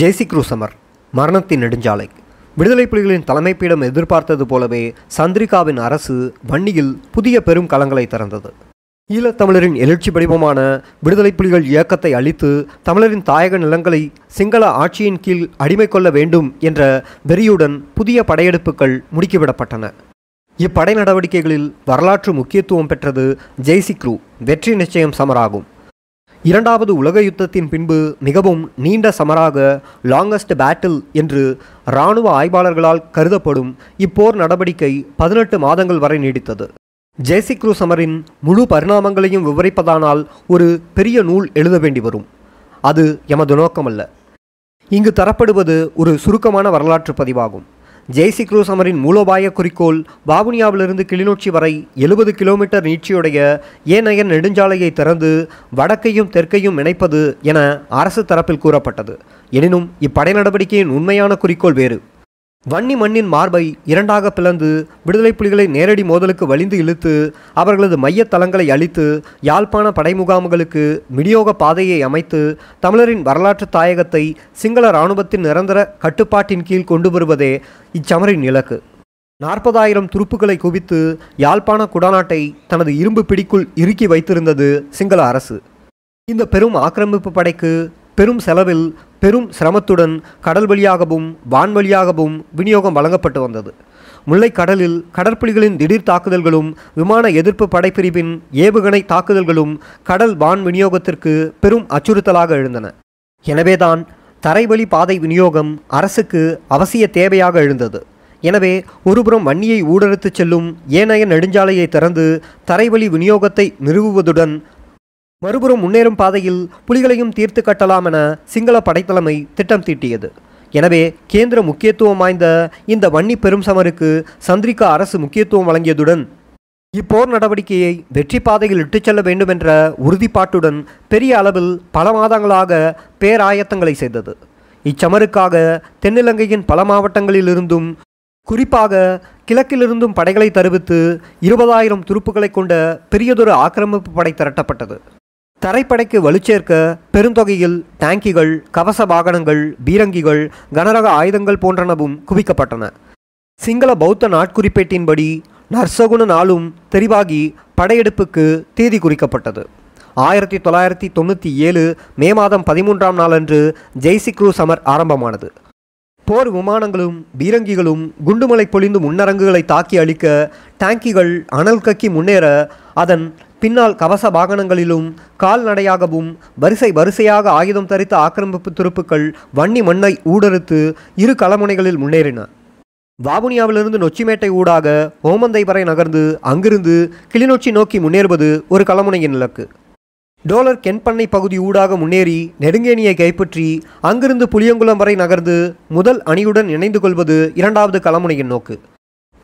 ஜேசி குருசமர் மரணத்தின் நெடுஞ்சாலை. விடுதலை புலிகளின் தலைமை பீடம் எதிர்பார்த்தது போலவே சந்திரிகாவின் அரசு வன்னியில் புதிய பெரும் களங்களை திறந்தது. ஈழத்தமிழரின் எழுச்சி படிவமான விடுதலை புலிகள் இயக்கத்தை அழித்து தமிழரின் தாயக நிலங்களை சிங்கள ஆட்சியின் கீழ் அடிமை கொள்ள வேண்டும் என்ற வெறியுடன் புதிய படையெடுப்புகள் முடுக்கிவிடப்பட்டன. இப்படை நடவடிக்கைகளில் வரலாற்று முக்கியத்துவம் பெற்றது ஜெய்சி குரு வெற்றி நிச்சயம் சமராகும். இரண்டாவது உலக யுத்தத்தின் பின்பு மிகவும் நீண்ட சமராக லாங்கஸ்ட் பேட்டில் என்று இராணுவ ஆய்வாளர்களால் கருதப்படும் இப்போர் நடவடிக்கை 18 மாதங்கள் வரை நீடித்தது. ஜெய்சி குரு சமரின் முழு பரிணாமங்களையும் விவரிப்பதானால் ஒரு பெரிய நூல் எழுத வேண்டி வரும். அது எமது நோக்கமல்ல. இங்கு தரப்படுவது ஒரு சுருக்கமான வரலாற்று பதிவாகும். ஜெய்சி குரு சமரின் மூலோபாய குறிக்கோள் வவுனியாவிலிருந்து கிளிநொச்சி வரை 70 கிலோமீட்டர் நீட்சியுடைய ஏனையர் நெடுஞ்சாலையை திறந்து வடக்கையும் தெற்கையும் இணைப்பது என அரசு தரப்பில் கூறப்பட்டது. எனினும் இப்படை நடவடிக்கையின் உண்மையான குறிக்கோள் வேறு. வன்னி மண்ணின் மார்பை இரண்டாக பிளந்து விடுதலை புலிகளை நேரடி மோதலுக்கு வலிந்து இழுத்து அவர்களது மைய தளங்களை அழித்து யாழ்ப்பாண படைமுகாம்களுக்கு விநியோக பாதையை அமைத்து தமிழரின் வரலாற்று தாயகத்தை சிங்கள இராணுவத்தின் நிரந்தர கட்டுப்பாட்டின் கீழ் கொண்டு வருவதே இச்சமரின் இலக்கு. 40,000 துருப்புக்களை குவித்து யாழ்ப்பாண குடாநாட்டை தனது இரும்பு பிடிக்குள் இறுக்கி வைத்திருந்தது சிங்கள அரசு. இந்த பெரும் ஆக்கிரமிப்பு படைக்கு பெரும் செலவில் பெரும் சிரமத்துடன் கடல் வழியாகவும் வான்வழியாகவும் விநியோகம் வழங்கப்பட்டு வந்தது. முல்லைக்கடலில் கடற்புலிகளின் திடீர் தாக்குதல்களும் விமான எதிர்ப்பு படைப்பிரிவின் ஏவுகணை தாக்குதல்களும் கடல் வான் விநியோகத்திற்கு பெரும் அச்சுறுத்தலாக எழுந்தன. எனவேதான் தரைவழி பாதை விநியோகம் அரசுக்கு அவசிய தேவையாக எழுந்தது. எனவே ஒருபுறம் வன்னியை ஊடறுத்து செல்லும் ஏனைய நெடுஞ்சாலையை திறந்து தரைவழி விநியோகத்தை நிறுவுவதுடன் மறுபுறம் முன்னேறும் பாதையில் புலிகளையும் தீர்த்து கட்டலாம் என சிங்கள படைத்தலைமை திட்டம் தீட்டியது. எனவே கேந்திர முக்கியத்துவம் வாய்ந்த இந்த வன்னி பெரும் சமருக்கு சந்திரிகா அரசு முக்கியத்துவம் வழங்கியதுடன் இப்போர் நடவடிக்கையை வெற்றி பாதையில் இட்டுச் செல்ல வேண்டும் என்ற உறுதிப்பாட்டுடன் பெரிய அளவில் பல மாதங்களாக பேராயத்தங்களை செய்தது. இச்சமருக்காக தென்னிலங்கையின் பல மாவட்டங்களிலிருந்தும் குறிப்பாக கிழக்கிலிருந்தும் படைகளை தெரிவித்து 20,000 துருப்புக்களை கொண்ட பெரியதொரு ஆக்கிரமிப்பு படை திரட்டப்பட்டது. தரைப்படைக்கு வலுச்சேர்க்க பெருந்தொகையில் டேங்கிகள், கவச வாகனங்கள், பீரங்கிகள், கனரக ஆயுதங்கள் போன்றனவும் குவிக்கப்பட்டன. சிங்கள பௌத்த நாட்குறிப்பேட்டின்படி நர்சகுண நாளும் தெரிவாகி படையெடுப்புக்கு தேதி குறிக்கப்பட்டது. 1997 மே மாதம் 13ஆம் நாளன்று ஜெய்சி குரு சமர் ஆரம்பமானது. போர் விமானங்களும் பீரங்கிகளும் குண்டுமலை பொழிந்து முன்னரங்குகளை தாக்கி அழிக்க டேங்கிகள் அனல் கக்கி முன்னேற அதன் பின்னால் கவச வாகனங்களிலும் கால்நடையாகவும் வரிசை வரிசையாக ஆயுதம் தரித்த ஆக்கிரமிப்பு துருப்புக்கள் வன்னி மண்ணை ஊடறுத்து இரு களமுனைகளில் முன்னேறின. வவுனியாவிலிருந்து நொச்சிமேட்டை ஊடாக ஓமந்தை வரை நகர்ந்து அங்கிருந்து கிளிநொச்சி நோக்கி முன்னேறுவது ஒரு களமுனையின் இலக்கு. டோலர் கென்பண்ணை பகுதி ஊடாக முன்னேறி நெடுங்கேணியை கைப்பற்றி அங்கிருந்து புளியங்குளம் வரை நகர்ந்து முதல் அணியுடன் இணைந்து கொள்வது இரண்டாவது களமுனையின் நோக்கு.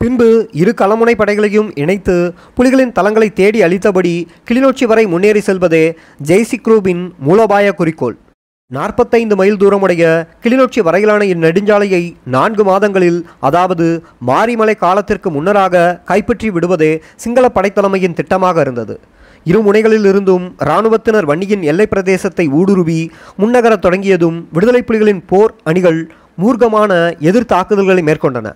பின்பு இரு களமுனை படைகளையும் இணைத்து புலிகளின் தளங்களை தேடி அழித்தபடி கிளிநொச்சி வரை முன்னேறி செல்வதே ஜெய்சி குருவின் மூலோபாய குறிக்கோள். 45 மைல் தூரமுடைய கிளிநொச்சி வரையிலான இந்நெடுஞ்சாலையை 4 மாதங்களில், அதாவது மாரிமலை காலத்திற்கு முன்னராக கைப்பற்றி விடுவதே சிங்கள படைத்தலைமையின் திட்டமாக இருந்தது. இரு முனைகளிலிருந்தும் இராணுவத்தினர் வன்னியின் எல்லைப் பிரதேசத்தை ஊடுருவி முன்னகர தொடங்கியதும் விடுதலை புலிகளின் போர் அணிகள் மூர்க்கமான எதிர் தாக்குதல்களை மேற்கொண்டன.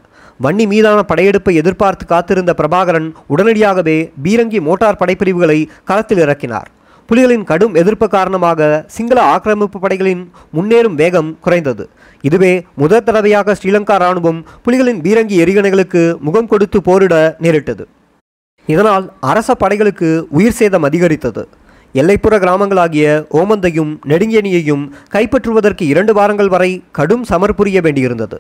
வன்னி மீதான படையெடுப்பை எதிர்பார்த்து காத்திருந்த பிரபாகரன் உடனடியாகவே பீரங்கி மோட்டார் படைப்பிரிவுகளை களத்தில் இறக்கினார். புலிகளின் கடும் எதிர்ப்பு காரணமாக சிங்கள ஆக்கிரமிப்பு படைகளின் முன்னேறும் வேகம் குறைந்தது. இதுவே முதற் தடவையாக ஸ்ரீலங்கா இராணுவம் புலிகளின் பீரங்கி எரிகணைகளுக்கு முகம் கொடுத்து போரிட நேரிட்டது. இதனால் அரச படைகளுக்கு உயிர் சேதம் அதிகரித்தது. எல்லைப்புற கிராமங்களாகிய ஓமந்தையும் நெடுங்கேணியையும் கைப்பற்றுவதற்கு 2 வாரங்கள் வரை கடும் சமர் புரிய வேண்டியிருந்தது.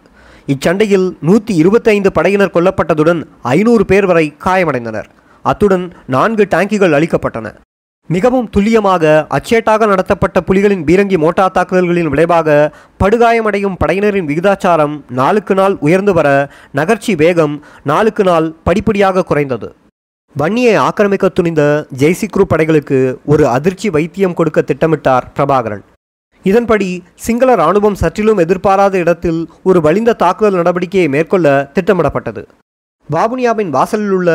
இச்சண்டையில் 125 படையினர் கொல்லப்பட்டதுடன் 500 பேர் வரை காயமடைந்தனர். அத்துடன் 4 டேங்கிகள் அழிக்கப்பட்டன. மிகவும் துல்லியமாக அச்சேட்டாக நடத்தப்பட்ட புலிகளின் பீரங்கி மோட்டார் தாக்குதல்களின் விளைவாக படுகாயமடையும் படையினரின் விகிதாச்சாரம் நாளுக்கு நாள் உயர்ந்து வர நகர்ச்சி வேகம் நாளுக்கு நாள் படிப்படியாக குறைந்தது. வன்னியை ஆக்கிரமிக்க துணிந்த ஜெய்சி குரு படைகளுக்கு ஒரு அதிர்ச்சி வைத்தியம் கொடுக்க திட்டமிட்டார் பிரபாகரன். இதன்படி சிங்கள இராணுவம் சற்றிலும் எதிர்பாராத இடத்தில் ஒரு வலிந்த தாக்குதல் நடவடிக்கையை மேற்கொள்ள திட்டமிடப்பட்டது. வவுனியாவின் வாசலில் உள்ள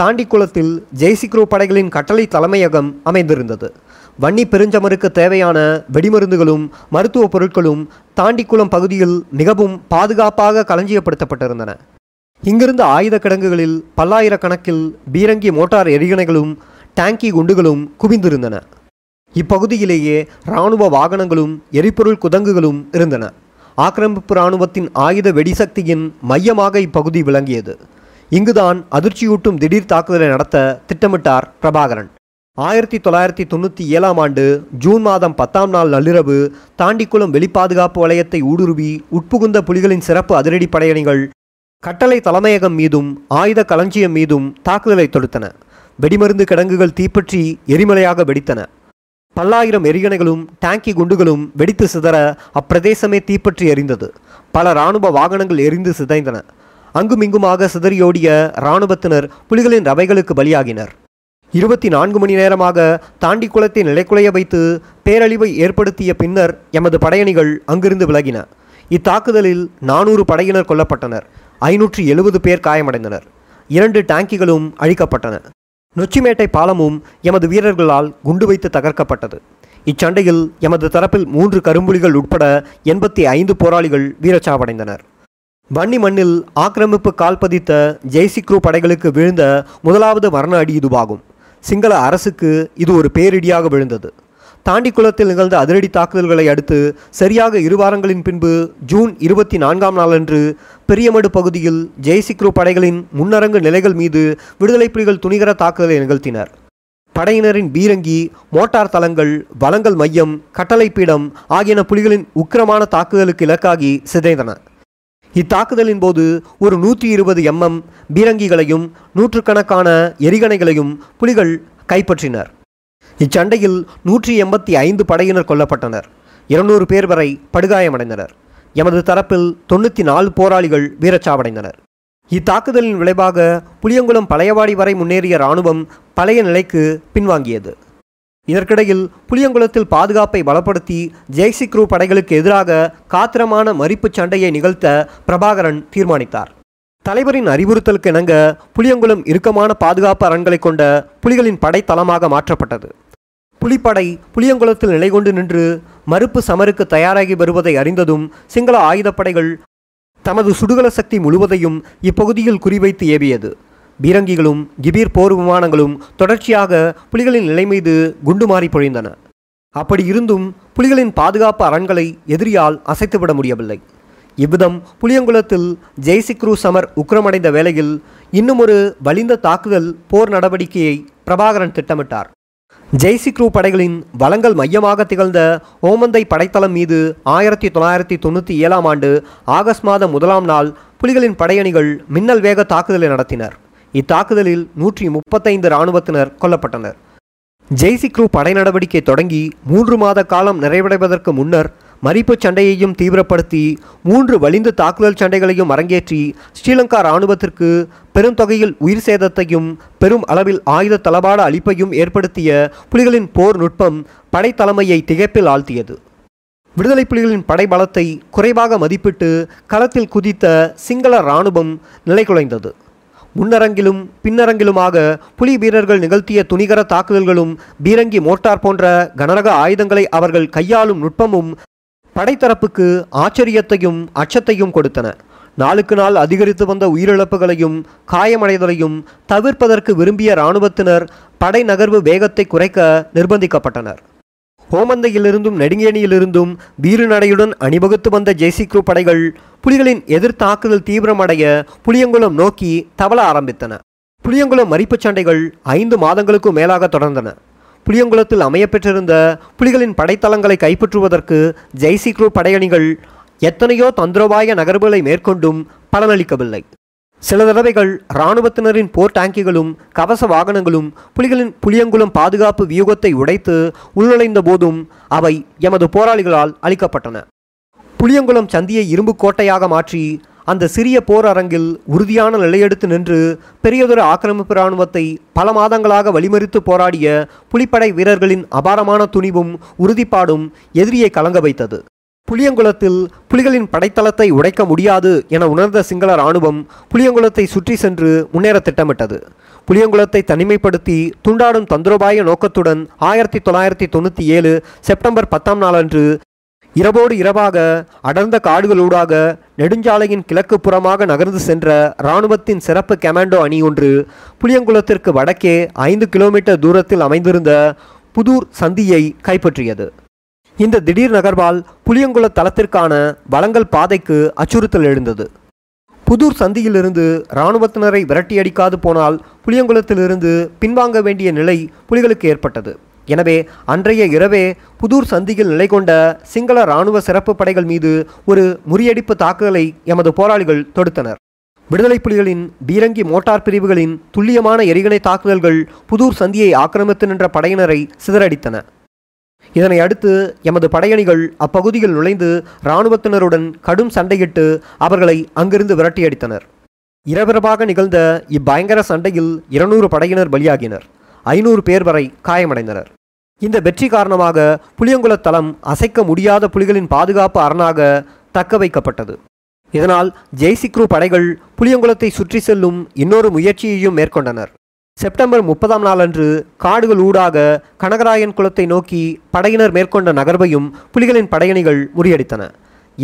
தாண்டிக்குளத்தில் ஜெய்சி குரு படைகளின் கட்டளை தலைமையகம் அமைந்திருந்தது. வன்னி பெருஞ்சமருக்கு தேவையான வெடிமருந்துகளும் மருத்துவ பொருட்களும் தாண்டிக்குளம் பகுதியில் மிகவும் பாதுகாப்பாக களஞ்சியப்படுத்தப்பட்டிருந்தன. இங்கிருந்து ஆயுத கிடங்குகளில் பல்லாயிரக்கணக்கில் பீரங்கி மோட்டார் எரிகணைகளும் டேங்கி குண்டுகளும் குவிந்திருந்தன. இப்பகுதியிலேயே இராணுவ வாகனங்களும் எரிபொருள் குதங்குகளும் இருந்தன. ஆக்கிரமிப்பு இராணுவத்தின் ஆயுத வெடிசக்தியின் மையமாக இப்பகுதி விளங்கியது. இங்குதான் அதிர்ச்சியூட்டும் திடீர் தாக்குதலை நடத்த திட்டமிட்டார் பிரபாகரன். 1997 ஜூன் மாதம் 10ஆம் நாள் நள்ளிரவு தாண்டிக்குளம் வெளிப்பாதுகாப்பு வளையத்தை ஊடுருவி உட்புகுந்த புலிகளின் சிறப்பு அதிரடி படையணிகள் கட்டளை தலைமையகம் மீதும் ஆயுத களஞ்சியம் மீதும் தாக்குதலை தொடுத்தன. வெடிமருந்து கிடங்குகள் தீப்பற்றி எரிமலையாக வெடித்தன. பல்லாயிரம் எரிகணைகளும் டேங்கி குண்டுகளும் வெடித்து சிதற அப்பிரதேசமே தீப்பற்றி எரிந்தது. பல இராணுவ வாகனங்கள் எரிந்து சிதைந்தன. அங்குமிங்குமாக சிதறியோடிய இராணுவத்தினர் புலிகளின் ரவைகளுக்கு பலியாகினர். 24 மணி நேரமாக தாண்டிக்குளத்தை நிலைக்குலைய வைத்து பேரழிவை ஏற்படுத்திய பின்னர் எமது படையணிகள் அங்கிருந்து விலகின. இத்தாக்குதலில் 400 படையினர் கொல்லப்பட்டனர். 570 பேர் காயமடைந்தனர். 2 டேங்கிகளும் அழிக்கப்பட்டன. நொச்சிமேட்டை பாலமும் எமது வீரர்களால் குண்டு வைத்து தகர்க்கப்பட்டது. இச்சண்டையில் எமது தரப்பில் 3 கரும்புலிகள் உட்பட 85 போராளிகள் வீரச்சாவடைந்தனர். வன்னி மண்ணில் ஆக்கிரமிப்பு கால்பதித்த ஜெய்சிக்ரூ படைகளுக்கு விழுந்த முதலாவது மரண அடி இதுவாகும். சிங்கள அரசுக்கு இது ஒரு பேரிடியாக விழுந்தது. தாண்டிக்குளத்தில் நிகழ்ந்த அதிரடி தாக்குதல்களை அடுத்து சரியாக 2 வாரங்களின் பின்பு ஜூன் 24ஆம் நாளன்று பெரியமடு பகுதியில் ஜெய்சிக்ரூ படைகளின் முன்னரங்கு நிலைகள் மீது விடுதலை புலிகள் துணிகர தாக்குதலை நிகழ்த்தினர். படையினரின் பீரங்கி மோட்டார் தளங்கள், வளங்கள் மையம், கட்டளை பீடம் ஆகியன புலிகளின் உக்கிரமான தாக்குதலுக்கு இலக்காகி சிதைந்தன. இத்தாக்குதலின் போது ஒரு 120 பீரங்கிகளையும் 100கணக்கான எரிகணைகளையும் புலிகள் கைப்பற்றினர். இச்சண்டையில் 185 படையினர் கொல்லப்பட்டனர். 200 பேர் வரை படுகாயமடைந்தனர். எமது தரப்பில் 94 போராளிகள் வீரச்சாவடைந்தனர். இத்தாக்குதலின் விளைவாக புளியங்குளம் பழையவாடி வரை முன்னேறிய இராணுவம் பழைய நிலைக்கு பின்வாங்கியது. இதற்கிடையில் புளியங்குளத்தில் பாதுகாப்பை பலப்படுத்தி ஜெய்சிக்ரூ படைகளுக்கு எதிராக காத்திரமான மறிப்பு சண்டையை நிகழ்த்த பிரபாகரன் தீர்மானித்தார். தலைவரின் அறிவுறுத்தலுக்கு இணங்க புளியங்குளம் இறுக்கமான பாதுகாப்பு அரண்களை கொண்ட புலிகளின் படை தளமாக மாற்றப்பட்டது. புலிப்படை புளியங்குளத்தில் நிலை கொண்டு நின்று மறுப்பு சமருக்கு தயாராகி வருவதை அறிந்ததும் சிங்கள ஆயுதப்படைகள் தமது சுடுகல சக்தி முழுவதையும் இப்பகுதியில் குறிவைத்து ஏவியது. பீரங்கிகளும் கிபீர் போர் விமானங்களும் தொடர்ச்சியாக புலிகளின் நிலை மீது குண்டுமாறி பொழிந்தன. அப்படி இருந்தும் புலிகளின் பாதுகாப்பு அரண்களை எதிரியால் அசைத்துவிட முடியவில்லை. இவ்விதம் புளியங்குளத்தில் ஜெய்சிக்ரூ சமர் உக்கிரமடைந்த வேளையில் இன்னுமொரு வலிந்த தாக்குதல் போர் நடவடிக்கையை பிரபாகரன் திட்டமிட்டார். ஜெய்சிக்ரூ படைகளின் வளங்கள் மையமாக திகழ்ந்த ஓமந்தை படைத்தளம் மீது 1997 ஆகஸ்ட் மாதம் 1ஆம் நாள் புலிகளின் படையணிகள் மின்னல் வேக தாக்குதலை நடத்தினர். இத்தாக்குதலில் 135 இராணுவத்தினர் கொல்லப்பட்டனர். ஜெய்சிக்ரூ படை நடவடிக்கை தொடங்கி 3 மாத காலம் நிறைவடைவதற்கு முன்னர் மறிப்பு சண்டையையும் தீவிரப்படுத்தி 3 வலிந்து தாக்குதல் சண்டைகளையும் அரங்கேற்றி ஸ்ரீலங்கா இராணுவத்திற்கு பெருந்தொகையில் உயிர் சேதத்தையும் பெரும் அளவில் ஆயுத தளபாட அழிப்பையும் ஏற்படுத்திய புலிகளின் போர் நுட்பம் படைத்தலைமையை திகைப்பில் ஆழ்த்தியது. விடுதலை புலிகளின் படைபலத்தை குறைவாக மதிப்பிட்டு களத்தில் குதித்த சிங்கள இராணுவம் நிலைகுலைந்தது. முன்னரங்கிலும் பின்னரங்கிலுமாக புலி வீரர்கள் நிகழ்த்திய துணிகர தாக்குதல்களும் பீரங்கி மோட்டார் போன்ற கனரக ஆயுதங்களை அவர்கள் கையாளும் நுட்பமும் படைத்தரப்புக்கு ஆச்சரியத்தையும் அச்சத்தையும் கொடுத்தன. நாளுக்கு நாள் அதிகரித்து வந்த உயிரிழப்புகளையும் காயமடைதலையும் தவிர்ப்பதற்கு விரும்பிய இராணுவத்தினர் படை நகர்வு வேகத்தை குறைக்க நிர்பந்திக்கப்பட்டனர். ஓமந்தையிலிருந்தும் நெடுங்கேணியிலிருந்தும் வீறுநடையுடன் அணிவகுத்து வந்த ஜெய்சிக்ரூ படைகள் புலிகளின் எதிர்த்தாக்குதல் தீவிரமடைய புளியங்குளம் நோக்கி தவள ஆரம்பித்தன. புளியங்குளம் மறிப்புச் சண்டைகள் 5 மாதங்களுக்கும் மேலாக தொடர்ந்தன. புளியங்குளத்தில் அமையப்பெற்றிருந்த புலிகளின் படைத்தளங்களை கைப்பற்றுவதற்கு ஜெய்சிக்ரூ படையணிகள் எத்தனையோ தந்திரோபாய நகர்வுகளை மேற்கொண்டும் பலனளிக்கவில்லை. சில தடவைகள் இராணுவத்தினரின் போர் டேங்கிகளும் கவச வாகனங்களும் புலிகளின் புளியங்குளம் பாதுகாப்பு வியூகத்தை உடைத்து உள்நுழைந்த போதும் அவை எமது போராளிகளால் அளிக்கப்பட்டன. புளியங்குளம் சந்தியை இரும்பு கோட்டையாக மாற்றி அந்த சிறிய போர் அரங்கில் உறுதியான நிலையெடுத்து நின்று பெரியதொரு ஆக்கிரமிப்பு இராணுவத்தை பல மாதங்களாக வழிமறித்து போராடிய புலிப்படை வீரர்களின் அபாரமான துணிவும் உறுதிப்பாடும் எதிரியை கலங்க வைத்தது. புளியங்குளத்தில் புலிகளின் படைத்தளத்தை உடைக்க முடியாது என உணர்ந்த சிங்கள இராணுவம் புளியங்குளத்தை சுற்றி சென்று முன்னேற திட்டமிட்டது. புளியங்குளத்தை தனிமைப்படுத்தி துண்டாடும் தந்திரோபாய நோக்கத்துடன் 1997 செப்டம்பர் 10ஆம் நாளன்று இரவோடு இரவாக அடர்ந்த காடுகளூடாக நெடுஞ்சாலையின் கிழக்கு புறமாக நகர்ந்து சென்ற இராணுவத்தின் சிறப்பு கமாண்டோ அணி ஒன்று புளியங்குளத்திற்கு வடக்கே 5 கிலோமீட்டர் தூரத்தில் அமைந்திருந்த புதூர் சந்தியை கைப்பற்றியது. இந்த திடீர் நகர்வால் புளியங்குள தளத்திற்கான வளங்கள் பாதைக்கு அச்சுறுத்தல் எழுந்தது. புதூர் சந்தியிலிருந்து இராணுவத்தினரை விரட்டியடிக்காது போனால் புளியங்குளத்திலிருந்து பின்வாங்க வேண்டிய நிலை புலிகளுக்கு ஏற்பட்டது. எனவே அன்றைய இரவே புதூர் சந்தியில் நிலை கொண்ட சிங்கள இராணுவ சிறப்பு படைகள் மீது ஒரு முறியடிப்பு தாக்குதலை எமது போராளிகள் தொடுத்தனர். விடுதலை புலிகளின் பீரங்கி மோட்டார் பிரிவுகளின் துல்லியமான எறிகணை தாக்குதல்கள் புதூர் சந்தியை ஆக்கிரமித்து நின்ற படையினரை சிதறடித்தன. இதனை அடுத்து எமது படையணிகள் அப்பகுதியில் நுழைந்து இராணுவத்தினருடன் கடும் சண்டையிட்டு அவர்களை அங்கிருந்து விரட்டியடித்தனர். இரவிரவாக நிகழ்ந்த இப்பயங்கர சண்டையில் 200 படையினர் பலியாகினர். 500 பேர் வரை காயமடைந்தனர். இந்த வெற்றி காரணமாக புளியங்குள தளம் அசைக்க முடியாத புலிகளின் பாதுகாப்பு அரணாக தக்க வைக்கப்பட்டது. இதனால் ஜெய்சிக்ரு படைகள் புளியங்குளத்தை சுற்றி செல்லும் இன்னொரு முயற்சியையும் மேற்கொண்டனர். செப்டம்பர் 30ஆம் நாளன்று காடுகள் ஊடாக கனகராயன் குளத்தை நோக்கி படையினர் மேற்கொண்ட நகர்வையும் புலிகளின் படையணிகள் முறியடித்தன.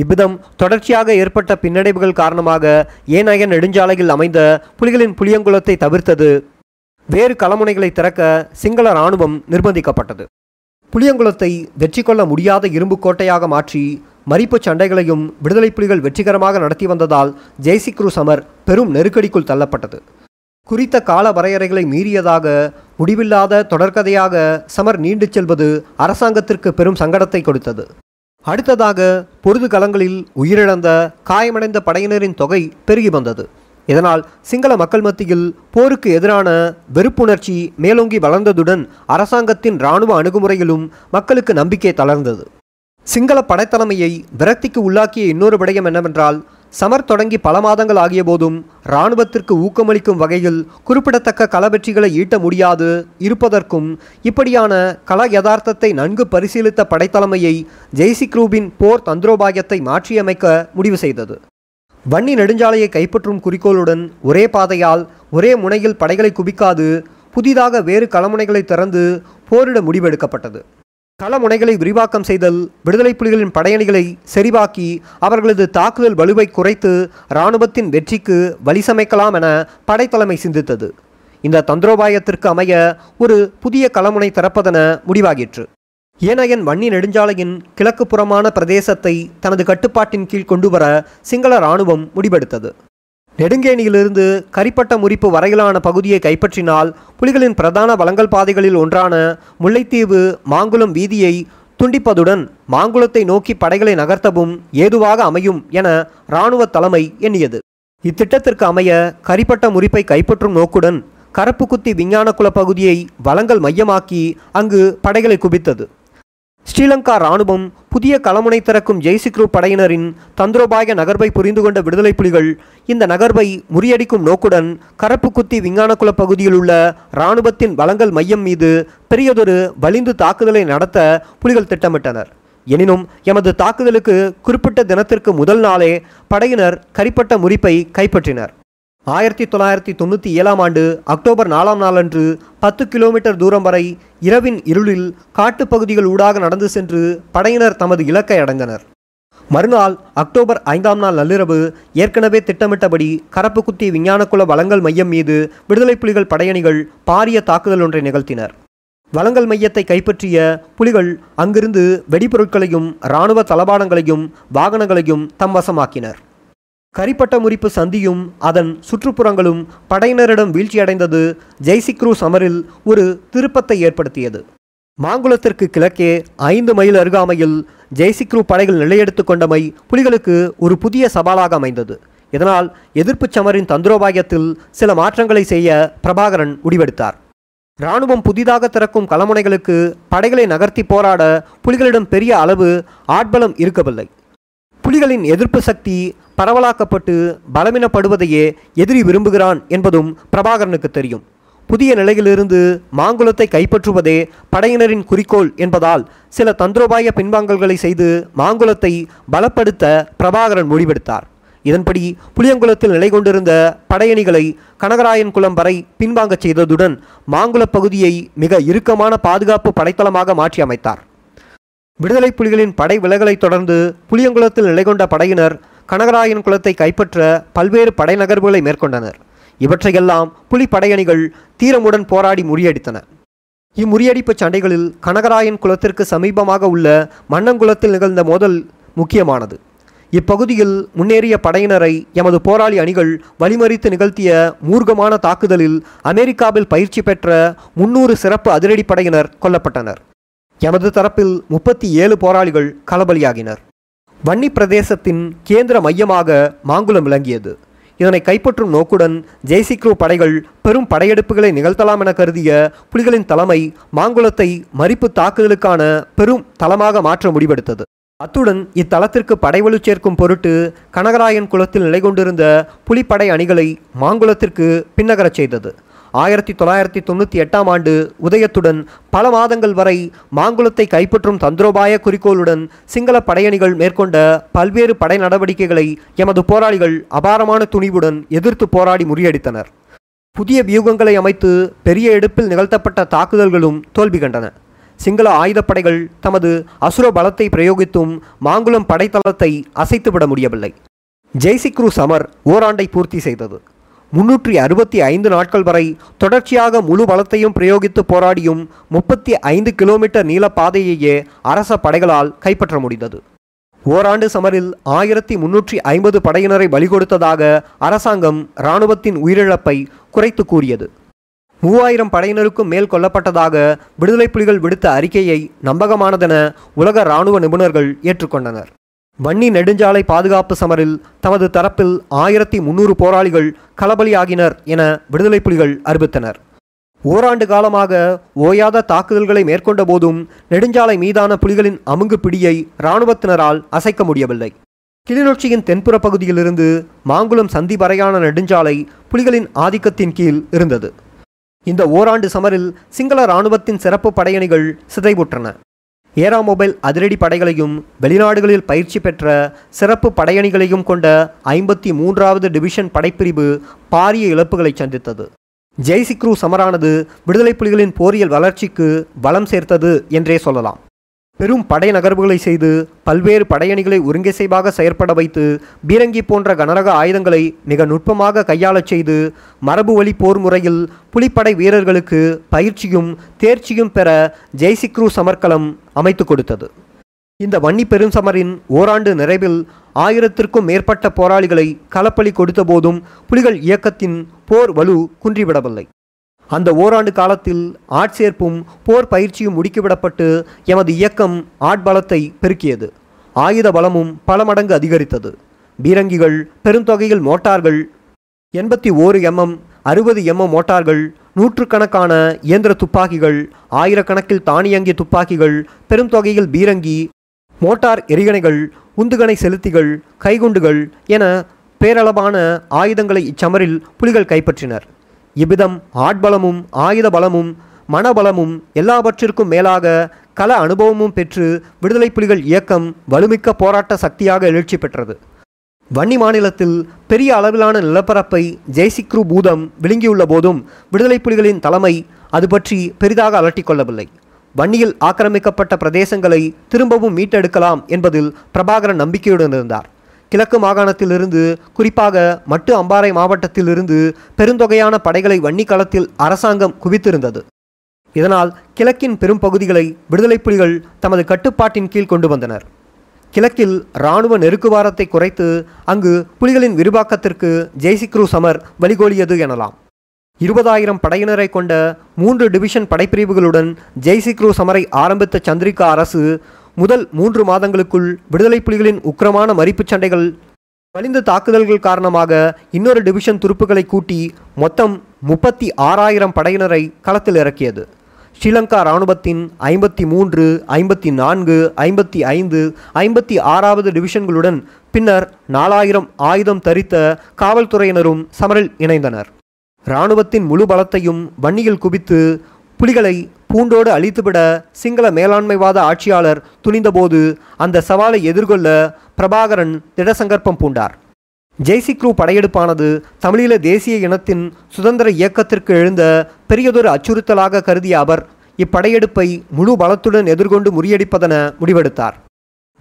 இவ்விதம் தொடர்ச்சியாக ஏற்பட்ட பின்னடைவுகள் காரணமாக ஏனைய நெடுஞ்சாலையில் அமைந்த புலிகளின் புளியங்குளத்தை தவிர்த்தது வேறு களமுனைகளை திறக்க சிங்கள இராணுவம் நிர்பந்திக்கப்பட்டது. புளியங்குளத்தை வெற்றி கொள்ள முடியாத இரும்பு கோட்டையாக மாற்றி மறிப்பு சண்டைகளையும் விடுதலை புலிகள் வெற்றிகரமாக நடத்தி வந்ததால் ஜெய்சிக்ரு சமர் பெரும் நெருக்கடிக்குள் தள்ளப்பட்டது. குறித்த கால வரையறைகளை மீறியதாக முடிவில்லாத தொடர்கதையாக சமர் நீண்டு செல்வது அரசாங்கத்திற்கு பெரும் சங்கடத்தை கொடுத்தது. அடுத்ததாக பொருது களங்களில் உயிரிழந்த காயமடைந்த படையினரின் தொகை பெருகி வந்தது. இதனால் சிங்கள மக்கள் மத்தியில் போருக்கு எதிரான வெறுப்புணர்ச்சி மேலோங்கி வளர்ந்ததுடன் அரசாங்கத்தின் இராணுவ அணுகுமுறையிலும் மக்களுக்கு நம்பிக்கை தளர்ந்தது. சிங்கள படைத்தலைமையை விரக்திக்கு உள்ளாக்கிய இன்னொரு விடயம் என்னவென்றால், சமர் தொடங்கி பல மாதங்கள் ஆகிய போதும் இராணுவத்திற்கு ஊக்கமளிக்கும் வகையில் குறிப்பிடத்தக்க களவெற்றிகளை ஈட்ட முடியாது இருப்பதற்கும் இப்படியான கல யதார்த்தத்தை நன்கு பரிசீலித்த படைத்தலைமையை ஜெய்சிக்ரூபின் போர் தந்திரோபாயத்தை மாற்றியமைக்க முடிவு செய்தது. வன்னி நெடுஞ்சாலையை கைப்பற்றும் குறிக்கோளுடன் ஒரே பாதையால் ஒரே முனையில் படைகளை குவிக்காது புதிதாக வேறு களமுனைகளை திறந்து போரிட முடிவெடுக்கப்பட்டது. களமுனைகளை விரிவாக்கம் செய்தல், விடுதலை புலிகளின் படையணிகளை செறிவாக்கி அவர்களது தாக்குதல் வலுவை குறைத்து இராணுவத்தின் வெற்றிக்கு வழிசமைக்கலாம் என படைத்தலைமை சிந்தித்தது. இந்த தந்திரோபாயத்திற்கு அமைய ஒரு புதிய களமுனை திறப்பதென முடிவாகிற்று. ஏனையன் வன்னி நெடுஞ்சாலையின் கிழக்கு புறமான பிரதேசத்தை தனது கட்டுப்பாட்டின் கீழ் கொண்டுவர சிங்கள இராணுவம் முடிவெடுத்தது. நெடுங்கேணியிலிருந்து கரிப்பட்ட முறிப்பு வரையிலான பகுதியை கைப்பற்றினால் புலிகளின் பிரதான வளங்கள் பாதைகளில் ஒன்றான முல்லைத்தீவு மாங்குளம் வீதியை துண்டிப்பதுடன் மாங்குளத்தை நோக்கி படைகளை நகர்த்தவும் ஏதுவாக அமையும் என இராணுவ தலைமை எண்ணியது. இத்திட்டத்திற்கு அமைய கரிப்பட்ட முறிப்பை கைப்பற்றும் நோக்குடன் கரப்புக்குத்தி விஞ்ஞானக்குள பகுதியை வளங்கள் மையமாக்கி அங்கு படைகளை குவித்தது. ஸ்ரீலங்கா இராணுவம் புதிய களமுனை திறக்கும் ஜெய்சிக்ரு படையினரின் தந்திரோபாய நகர்வை புரிந்து கொண்ட விடுதலை புலிகள் இந்த நகர்வை முறியடிக்கும் நோக்குடன் கரப்புக்குத்தி விஞ்ஞானக்குள பகுதியில் உள்ள இராணுவத்தின் வளங்கள் மையம் மீது பெரியதொரு வலிந்து தாக்குதலை நடத்த புலிகள் திட்டமிட்டனர். எனினும் எமது தாக்குதலுக்கு குறிப்பிட்ட தினத்திற்கு முதல் நாளே படையினர் கரிப்பட்ட முறிப்பை கைப்பற்றினர். 1997ஆம் ஆண்டு அக்டோபர் 4ஆம் நாளன்று 10 கிலோமீட்டர் தூரம் வரை இரவின் இருளில் காட்டுப்பகுதிகள் ஊடாக நடந்து சென்று படையினர் தமது இலக்கை அடைந்தனர். மறுநாள் அக்டோபர் 5ஆம் நாள் நள்ளிரவு ஏற்கனவே திட்டமிட்டபடி கரப்புக்குத்தி விஞ்ஞானக்குள வளங்கள் மையம் மீது விடுதலை புலிகள் படையணிகள் பாரிய தாக்குதல் ஒன்றை நிகழ்த்தினர். வளங்கள் மையத்தை கைப்பற்றிய புலிகள் அங்கிருந்து வெடிபொருட்களையும் இராணுவ தளபாடங்களையும் வாகனங்களையும் தம்வசமாக்கினர். கரிப்பட்ட முறிப்பு சந்தியும் அதன் சுற்றுப்புறங்களும் படையினரிடம் வீழ்ச்சியடைந்தது ஜெய்சிக்ரு சமரில் ஒரு திருப்பத்தை ஏற்படுத்தியது. மாங்குளத்திற்கு கிழக்கே 5 மைல் அருகாமையில் ஜெய்சிக்ரு படைகள் நிலையெடுத்து கொண்டமை புலிகளுக்கு ஒரு புதிய சவாலாக அமைந்தது. இதனால் எதிர்ப்பு சமரின் தந்திரோபாயத்தில் சில மாற்றங்களை செய்ய பிரபாகரன் முடிவெடுத்தார். இராணுவம் புதிதாக திறக்கும் களமுனைகளுக்கு படைகளை நகர்த்தி போராட புலிகளிடம் பெரிய அளவு ஆட்பலம் இருக்கவில்லை. புலிகளின் எதிர்ப்பு சக்தி பரவலாக்கப்பட்டு பலமினப்படுவதையே எதிரி விரும்புகிறான் என்பதும் பிரபாகரனுக்கு தெரியும். புதிய நிலையிலிருந்து மாங்குளத்தை கைப்பற்றுவதே படையினரின் குறிக்கோள் என்பதால் சில தந்திரோபாய பின்வாங்கல்களை செய்து மாங்குளத்தை பலப்படுத்த பிரபாகரன் முடிவெடுத்தார். இதன்படி புளியங்குளத்தில் நிலை கொண்டிருந்த படையணிகளை கனகராயன்குளம் வரை பின்வாங்கச் செய்ததுடன் மாங்குள பகுதியை மிக இறுக்கமான பாதுகாப்பு படைத்தளமாக மாற்றி அமைத்தார். விடுதலை புலிகளின் படை விலகலைத் தொடர்ந்து புளியங்குளத்தில் நிலை கொண்ட படையினர் கனகராயன்குளத்தை கைப்பற்ற பல்வேறு படை நகர்வுகளை மேற்கொண்டனர். இவற்றையெல்லாம் புலி படையணிகள் தீரமுடன் போராடி முறியடித்தன. இம்முறியடிப்பு சண்டைகளில் கனகராயன்குளத்திற்கு சமீபமாக உள்ள மன்னங்குளத்தில் நிகழ்ந்த மோதல் முக்கியமானது. இப்பகுதியில் முன்னேறிய படையினரை எமது போராளி அணிகள் வழிமறித்து நிகழ்த்திய மூர்க்கமான தாக்குதலில் அமெரிக்காவில் பயிற்சி பெற்ற 300 சிறப்பு அதிரடிப்படையினர் கொல்லப்பட்டனர். எமது தரப்பில் 37 போராளிகள் களபலியாகினர். வன்னி பிரதேசத்தின் கேந்திர மையமாக மாங்குளம் விளங்கியது. இதனை கைப்பற்றும் நோக்குடன் ஜெய்சிக்ரோ படைகள் பெரும் படையெடுப்புகளை நிகழ்த்தலாம் என கருதிய புலிகளின் தலைமை மாங்குளத்தை மறிப்பு தாக்குதலுக்கான பெரும் தளமாக மாற்ற முடிவெடுத்தது. அத்துடன் இத்தலத்திற்கு படைவலு சேர்க்கும் பொருட்டு கனகராயன்குளத்தில் நிலை கொண்டிருந்த புலிப்படை அணிகளை மாங்குளத்திற்கு பின்னகரச் செய்தது. 1998ஆம் ஆண்டு உதயத்துடன் பல மாதங்கள் வரை மாங்குளத்தை கைப்பற்றும் தந்திரோபாய குறிக்கோளுடன் சிங்கள படையணிகள் மேற்கொண்ட பல்வேறு படை நடவடிக்கைகளை எமது போராளிகள் அபாரமான துணிவுடன் எதிர்த்து போராடி முறியடித்தனர். புதிய வியூகங்களை அமைத்து பெரிய எடுப்பில் நிகழ்த்தப்பட்ட தாக்குதல்களும் தோல்வி கண்டன. சிங்கள ஆயுதப்படைகள் தமது அசுர பலத்தை பிரயோகித்தும் மாங்குளம் படைத்தளத்தை அசைத்துவிட முடியவில்லை. ஜெய்சிக்ரோ சமர் ஓராண்டை பூர்த்தி செய்தது. 365 நாட்கள் வரை தொடர்ச்சியாக முழு பலத்தையும் பிரயோகித்து போராடியும் 35 கிலோமீட்டர் நீள பாதையையே அரச படைகளால் கைப்பற்ற முடிந்தது. ஓராண்டு சமரில் 1350 படையினரை பலிகொடுத்ததாக அரசாங்கம் இராணுவத்தின் உயிரிழப்பை குறைத்து கூறியது. 3000 படையினருக்கும் மேல் கொல்லப்பட்டதாக விடுதலை புலிகள் விடுத்த அறிக்கையை நம்பகமானதென உலக இராணுவ நிபுணர்கள் ஏற்றுக்கொண்டனர். வன்னி நெடுஞ்சாலை பாதுகாப்பு சமரில் தமது தரப்பில் 1300 போராளிகள் களபலியாகினர் என விடுதலை புலிகள் அறிவித்தனர். ஓராண்டு காலமாக ஓயாத தாக்குதல்களை மேற்கொண்ட போதும் நெடுஞ்சாலை மீதான புலிகளின் அமுங்கு பிடியை இராணுவத்தினரால் அசைக்க முடியவில்லை. கிளிநொச்சியின் தென்புற பகுதியிலிருந்து மாங்குளம் சந்தி வரையான நெடுஞ்சாலை புலிகளின் ஆதிக்கத்தின் கீழ் இருந்தது. இந்த ஓராண்டு சமரில் சிங்கள இராணுவத்தின் சிறப்பு படையணிகள் சிதைவுற்றன. ஏரா மொபைல் அதிரடி படைகளையும் வெளிநாடுகளில் பயிற்சி பெற்ற சிறப்பு படையணிகளையும் கொண்ட 53வது டிவிஷன் படைப்பிரிவு பாரிய இழப்புகளை சந்தித்தது. ஜெய்சிக்ரோ சமரானது விடுதலை புலிகளின் போரியல் வளர்ச்சிக்கு பலம் சேர்த்தது என்றே சொல்லலாம். பெரும் படை நகர்வுகளை செய்து பல்வேறு படையணிகளை ஒருங்கிசைவாக செயற்பட வைத்து பீரங்கி போன்ற கனரக ஆயுதங்களை மிக நுட்பமாக கையாளச் செய்து மரபு வழி போர் முறையில் புலிப்படை வீரர்களுக்கு பயிற்சியும் தேர்ச்சியும் பெற ஜெய்சிக்ரோ சமர்க்களம் அமைத்து கொடுத்தது. இந்த வன்னி பெரும் சமரின் ஓராண்டு நிறைவில் 1000க்கும் மேற்பட்ட போராளிகளை களப்பலி கொடுத்த போதும் புலிகள் இயக்கத்தின் போர் வலு குன்றிவிடவில்லை. அந்த ஓராண்டு காலத்தில் ஆட்சேர்ப்பும் போர் பயிற்சியும் முடுக்கிவிடப்பட்டு எமது இயக்கம் ஆட்பலத்தை பெருக்கியது. ஆயுத பலமும் பல மடங்கு அதிகரித்தது. பீரங்கிகள், பெருந்தொகையில் மோட்டார்கள், 81 mm 60 mm மோட்டார்கள், 100கணக்கான இயந்திர துப்பாக்கிகள், 1000கணக்கில் தானியங்கி துப்பாக்கிகள், பெருந்தொகையில் பீரங்கி, மோட்டார் எரிகணைகள், உந்துகணை செலுத்திகள், கைகுண்டுகள் என பேரளவான ஆயுதங்களை இச்சமரில் புலிகள் கைப்பற்றினர். இவ்விதம் ஆட்பலமும் ஆயுத பலமும் மனபலமும் எல்லாவற்றிற்கும் மேலாக கள அனுபவமும் பெற்று விடுதலை புலிகள் இயக்கம் வலுமிக்க போராட்ட சக்தியாக எழுச்சி பெற்றது. வன்னி மாநிலத்தில் பெரிய அளவிலான நிலப்பரப்பை ஜெய்சிக்ரோ பூதம் விழுங்கியுள்ள போதும் விடுதலை புலிகளின் தலைமை அது பற்றி பெரிதாக அலட்டிக்கொள்ளவில்லை. வன்னியில் ஆக்கிரமிக்கப்பட்ட பிரதேசங்களை திரும்பவும் மீட்டெடுக்கலாம் என்பதில் பிரபாகரன் நம்பிக்கையுடன் இருந்தார். கிழக்கு மாகாணத்திலிருந்து, குறிப்பாக மட்டு அம்பாறை மாவட்டத்திலிருந்து பெருந்தொகையான படைகளை வன்னி களத்தில் அரசாங்கம் குவித்திருந்தது. இதனால் கிழக்கின் பெரும் பகுதிகளை விடுதலை புலிகள் தமது கட்டுப்பாட்டின் கீழ் கொண்டு வந்தனர். கிழக்கில் இராணுவ நெருக்குவாரத்தை குறைத்து அங்கு புலிகளின் விரிவாக்கத்திற்கு ஜெய்சிக்ரோ சமர் வழிகோலியது எனலாம். 20,000 படையினரை கொண்ட 3 டிவிஷன் படைப்பிரிவுகளுடன் ஜெய்சிக்ரோ சமரை ஆரம்பித்த சந்திரிகா அரசு முதல் 3 மாதங்களுக்குள் விடுதலை புலிகளின் உக்கிரமான மறிப்புச் சண்டைகள், வலிந்த தாக்குதல்கள் காரணமாக இன்னொரு டிவிஷன் துருப்புகளை கூட்டி மொத்தம் 36,000 படையினரை களத்தில் இறக்கியது. ஸ்ரீலங்கா இராணுவத்தின் 53, 54, 55, 56வது டிவிஷன்களுடன் பின்னர் 4000 ஆயுதம் தரித்த காவல்துறையினரும் சமரில் இணைந்தனர். இராணுவத்தின் முழு பலத்தையும் வன்னியில் குவித்து புலிகளை பூண்டோடு அழித்துவிட சிங்கள மேலாண்மைவாத ஆட்சியாளர் துணிந்தபோது அந்த சவாலை எதிர்கொள்ள பிரபாகரன் திடசங்கற்பம் பூண்டார். ஜெய்சிக்ளூ படையெடுப்பானது தமிழீழ தேசிய இனத்தின் சுதந்திர இயக்கத்திற்கு எழுந்த பெரியதொரு அச்சுறுத்தலாக கருதிய அவர் இப்படையெடுப்பை முழு பலத்துடன் எதிர்கொண்டு முறியடிப்பதென முடிவெடுத்தார்.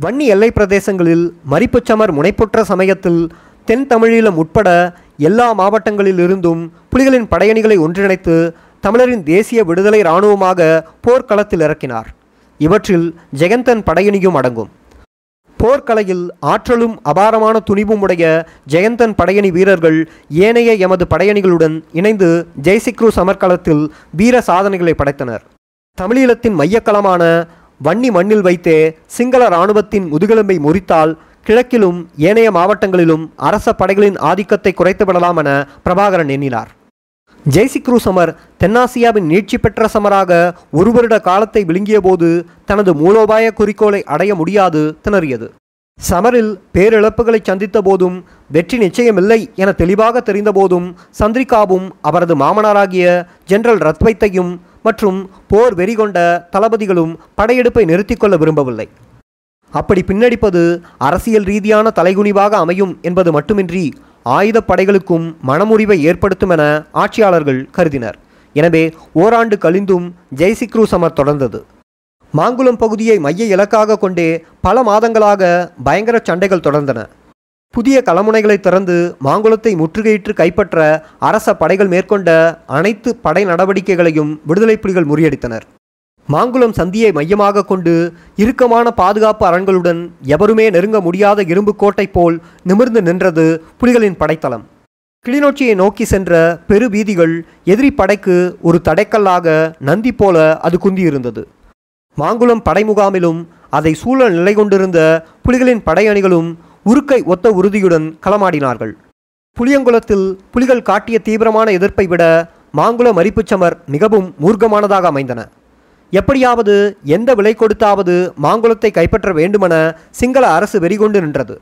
வன்னி எல்லைப் பிரதேசங்களில் மரிப்புச்சமர் முனைப்புற்ற சமயத்தில் தென் தமிழீழம் உட்பட எல்லா மாவட்டங்களிலிருந்தும் புலிகளின் படையணிகளை ஒன்றிணைத்து தமிழரின் தேசிய விடுதலை இராணுவமாக போர்க்களத்தில் இறக்கினார். இவற்றில் ஜெயந்தன் படையணியும் அடங்கும். போர்க்கலையில் ஆற்றலும் அபாரமான துணிவும் உடைய ஜெயந்தன் படையணி வீரர்கள் ஏனைய எமது படையணிகளுடன் இணைந்து ஜெய்சிக்ளூ சமர்க்களத்தில் வீர சாதனைகளை படைத்தனர். தமிழீழத்தின் மையக்களமான வன்னி மண்ணில் வைத்தே சிங்கள இராணுவத்தின் முதுகெலும்பை முறித்தால் கிழக்கிலும் ஏனைய மாவட்டங்களிலும் அரச படைகளின் ஆதிக்கத்தை குறைத்துவிடலாம் என பிரபாகரன் எண்ணினார். ஜெய்சிக்ளூ சமர் தென்னாசியாவின் நீட்சி பெற்ற சமராக ஒரு வருட காலத்தை விழுங்கிய போது தனது மூலோபாய குறிக்கோளை அடைய முடியாது திணறியது. சமரில் பேரிழப்புகளை சந்தித்த போதும் வெற்றி நிச்சயமில்லை என தெளிவாக தெரிந்த போதும் சந்திரிகாவும் அவரது மாமனாராகிய ஜெனரல் ரத்வைத்தையும் மற்றும் போர் வெறிகொண்ட தளபதிகளும் படையெடுப்பை நிறுத்திக்கொள்ள விரும்பவில்லை. அப்படி பின்னடிப்பது அரசியல் ரீதியான தலைகுனிவாக அமையும் என்பது மட்டுமின்றி ஆயுத படைகளுக்கும் மனமுறிவை ஏற்படுத்தும் என ஆட்சியாளர்கள் கருதினர். எனவே ஓராண்டு கழிந்தும் ஜெய்சிக்ளூ சமர் தொடர்ந்தது. மாங்குளம் பகுதியை மைய இலக்காக கொண்டே பல மாதங்களாக பயங்கர சண்டைகள் தொடர்ந்தன. புதிய களமுனைகளை திறந்து மாங்குளத்தை முற்றுகையிட்டு கைப்பற்ற அரச படைகள் மேற்கொண்ட அனைத்து படை நடவடிக்கைகளையும் விடுதலை புலிகள் முறியடித்தனர். மாங்குளம் சந்தியை மையமாக கொண்டு இறுக்கமான பாதுகாப்பு அரண்களுடன் எவருமே நெருங்க முடியாத இரும்பு கோட்டை போல் நிமிர்ந்து நின்றது புலிகளின் படைத்தளம். கிளிநொச்சியை நோக்கி சென்ற பெரு வீதிகள் எதிரி படைக்கு ஒரு தடைக்கல்லாக நந்தி போல அது குந்தியிருந்தது. மாங்குளம் படை முகாமிலும் அதை சூழல் நிலை கொண்டிருந்த புலிகளின் படையணிகளும் உருக்கை ஒத்த உறுதியுடன் களமாடினார்கள். புளியங்குளத்தில் புலிகள் காட்டிய தீவிரமான எதிர்ப்பை விட மாங்குள மரிப்புச்சமர் மிகவும் மூர்க்கமானதாக அமைந்தன. எப்படியாவது எந்த விலை கொடுத்தாவது மாங்குளத்தை கைப்பற்ற வேண்டுமென சிங்கள அரசு வெறிகொண்டு நின்றது.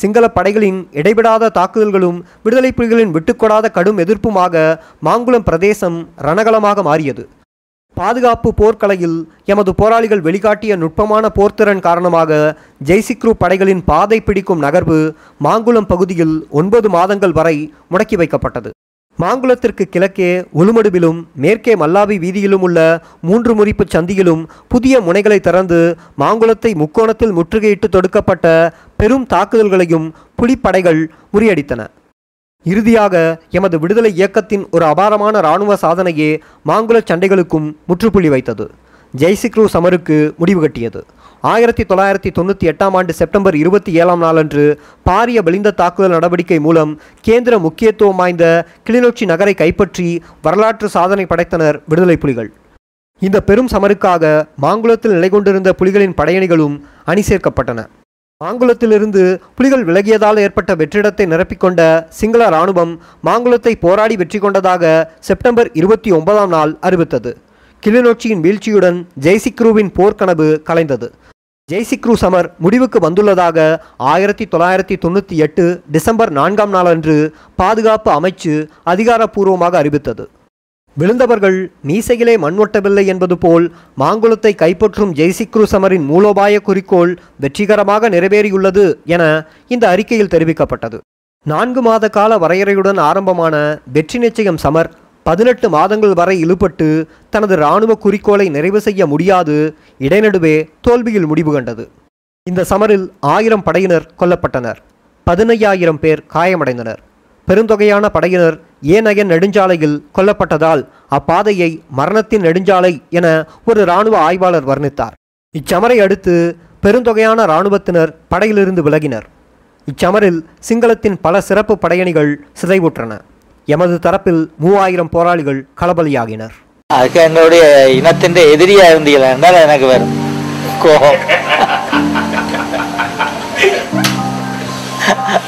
சிங்கள படைகளின் இடைவிடாத தாக்குதல்களும் விடுதலை புலிகளின் விட்டுக்கொடாத கடும் எதிர்ப்புமாக மாங்குளம் பிரதேசம் ரணகலமாக மாறியது. பாதுகாப்பு போர்க்கலையில் எமது போராளிகள் வெளிக்காட்டிய நுட்பமான போர்த்திறன் காரணமாக ஜெய்சிக்ளூ படைகளின் பாதை பிடிக்கும் நகர்வு மாங்குளம் பகுதியில் 9 மாதங்கள் வரை முடக்கி வைக்கப்பட்டது. மாங்குளத்திற்கு கிழக்கே உளுமடுவிலும் மேற்கே மல்லாவி வீதியிலும் உள்ள 3 முறிப்பு சந்தியிலும் புதிய முனைகளை திறந்து மாங்குளத்தை முக்கோணத்தில் முற்றுகையிட்டு தொடுக்கப்பட்ட பெரும் தாக்குதல்களையும் புலிப்படைகள் முறியடித்தன. இறுதியாக எமது விடுதலை இயக்கத்தின் ஒரு அபாரமான இராணுவ சாதனையே மாங்குள சண்டைகளுக்கும் முற்றுப்புள்ளி வைத்தது. ஜெய்சிக்ளூ சமருக்கு முடிவு கட்டியது. 1998ஆம் ஆண்டு செப்டம்பர் 27ஆம் நாளன்று பாரிய பலிந்த தாக்குதல் நடவடிக்கை மூலம் கேந்திர முக்கியத்துவம் வாய்ந்த கிளிநொச்சி நகரை கைப்பற்றி வரலாற்று சாதனை படைத்தனர் விடுதலை புலிகள். இந்த பெரும் சமருக்காக மாங்குளத்தில் நிலை கொண்டிருந்த புலிகளின் படையணிகளும் அணி சேர்க்கப்பட்டன. மாங்குளத்திலிருந்து புலிகள் விலகியதால் ஏற்பட்ட வெற்றிடத்தை நிரப்பிக்கொண்ட சிங்கள இராணுவம் மாங்குளத்தை போராடி வெற்றி கொண்டதாக செப்டம்பர் 29ஆம் நாள் அறிவித்தது. கிளிநொச்சியின் வீழ்ச்சியுடன் ஜெய்சிக்ளூவின் போர்க்கனவு கலைந்தது. ஜெய்சிக்ளூ சமர் முடிவுக்கு வந்துள்ளதாக 1998 டிசம்பர் 4ஆம் நாளன்று பாதுகாப்பு அமைச்சு அதிகாரப்பூர்வமாக அறிவித்தது. விழுந்தவர்கள் மீசையிலே மண்வொட்டவில்லை என்பது போல் மாங்குளத்தை கைப்பற்றும் ஜெய்சிக்ளூ சமரின் மூலோபாய குறிக்கோள் வெற்றிகரமாக நிறைவேறியுள்ளது என இந்த அறிக்கையில் தெரிவிக்கப்பட்டது. 4 மாத கால வரையறையுடன் ஆரம்பமான வெற்றி நிச்சயம் சமர் 18 மாதங்கள் வரை இழுபட்டு தனது இராணுவ குறிக்கோளை நிறைவு செய்ய முடியாது இடைநடுவே தோல்வியில் முடிவு கண்டது. இந்த சமரில் 1000 படையினர் கொல்லப்பட்டனர். 15,000 பேர் காயமடைந்தனர். பெருந்தொகையான படையினர் ஏனைய நெடுஞ்சாலையில் கொல்லப்பட்டதால் அப்பாதையை மரணத்தின் நெடுஞ்சாலை என ஒரு இராணுவ ஆய்வாளர் வர்ணித்தார். இச்சமரை அடுத்து பெருந்தொகையான இராணுவத்தினர் படையிலிருந்து விலகினர். இச்சமரில் சிங்களத்தின் பல சிறப்பு படையணிகள் சிதைவுற்றன. எமது தரப்பில் 3000 போராளிகள் களபலியாகினர். அதுக்கு எங்களுடைய இனத்தின் எதிரியா இருந்தீங்களா என்றால் எனக்கு வரும் கோபம்.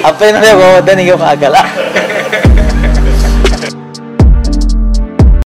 அப்ப என்னுடைய கோபத்தை நீங்க பார்க்கலாம்.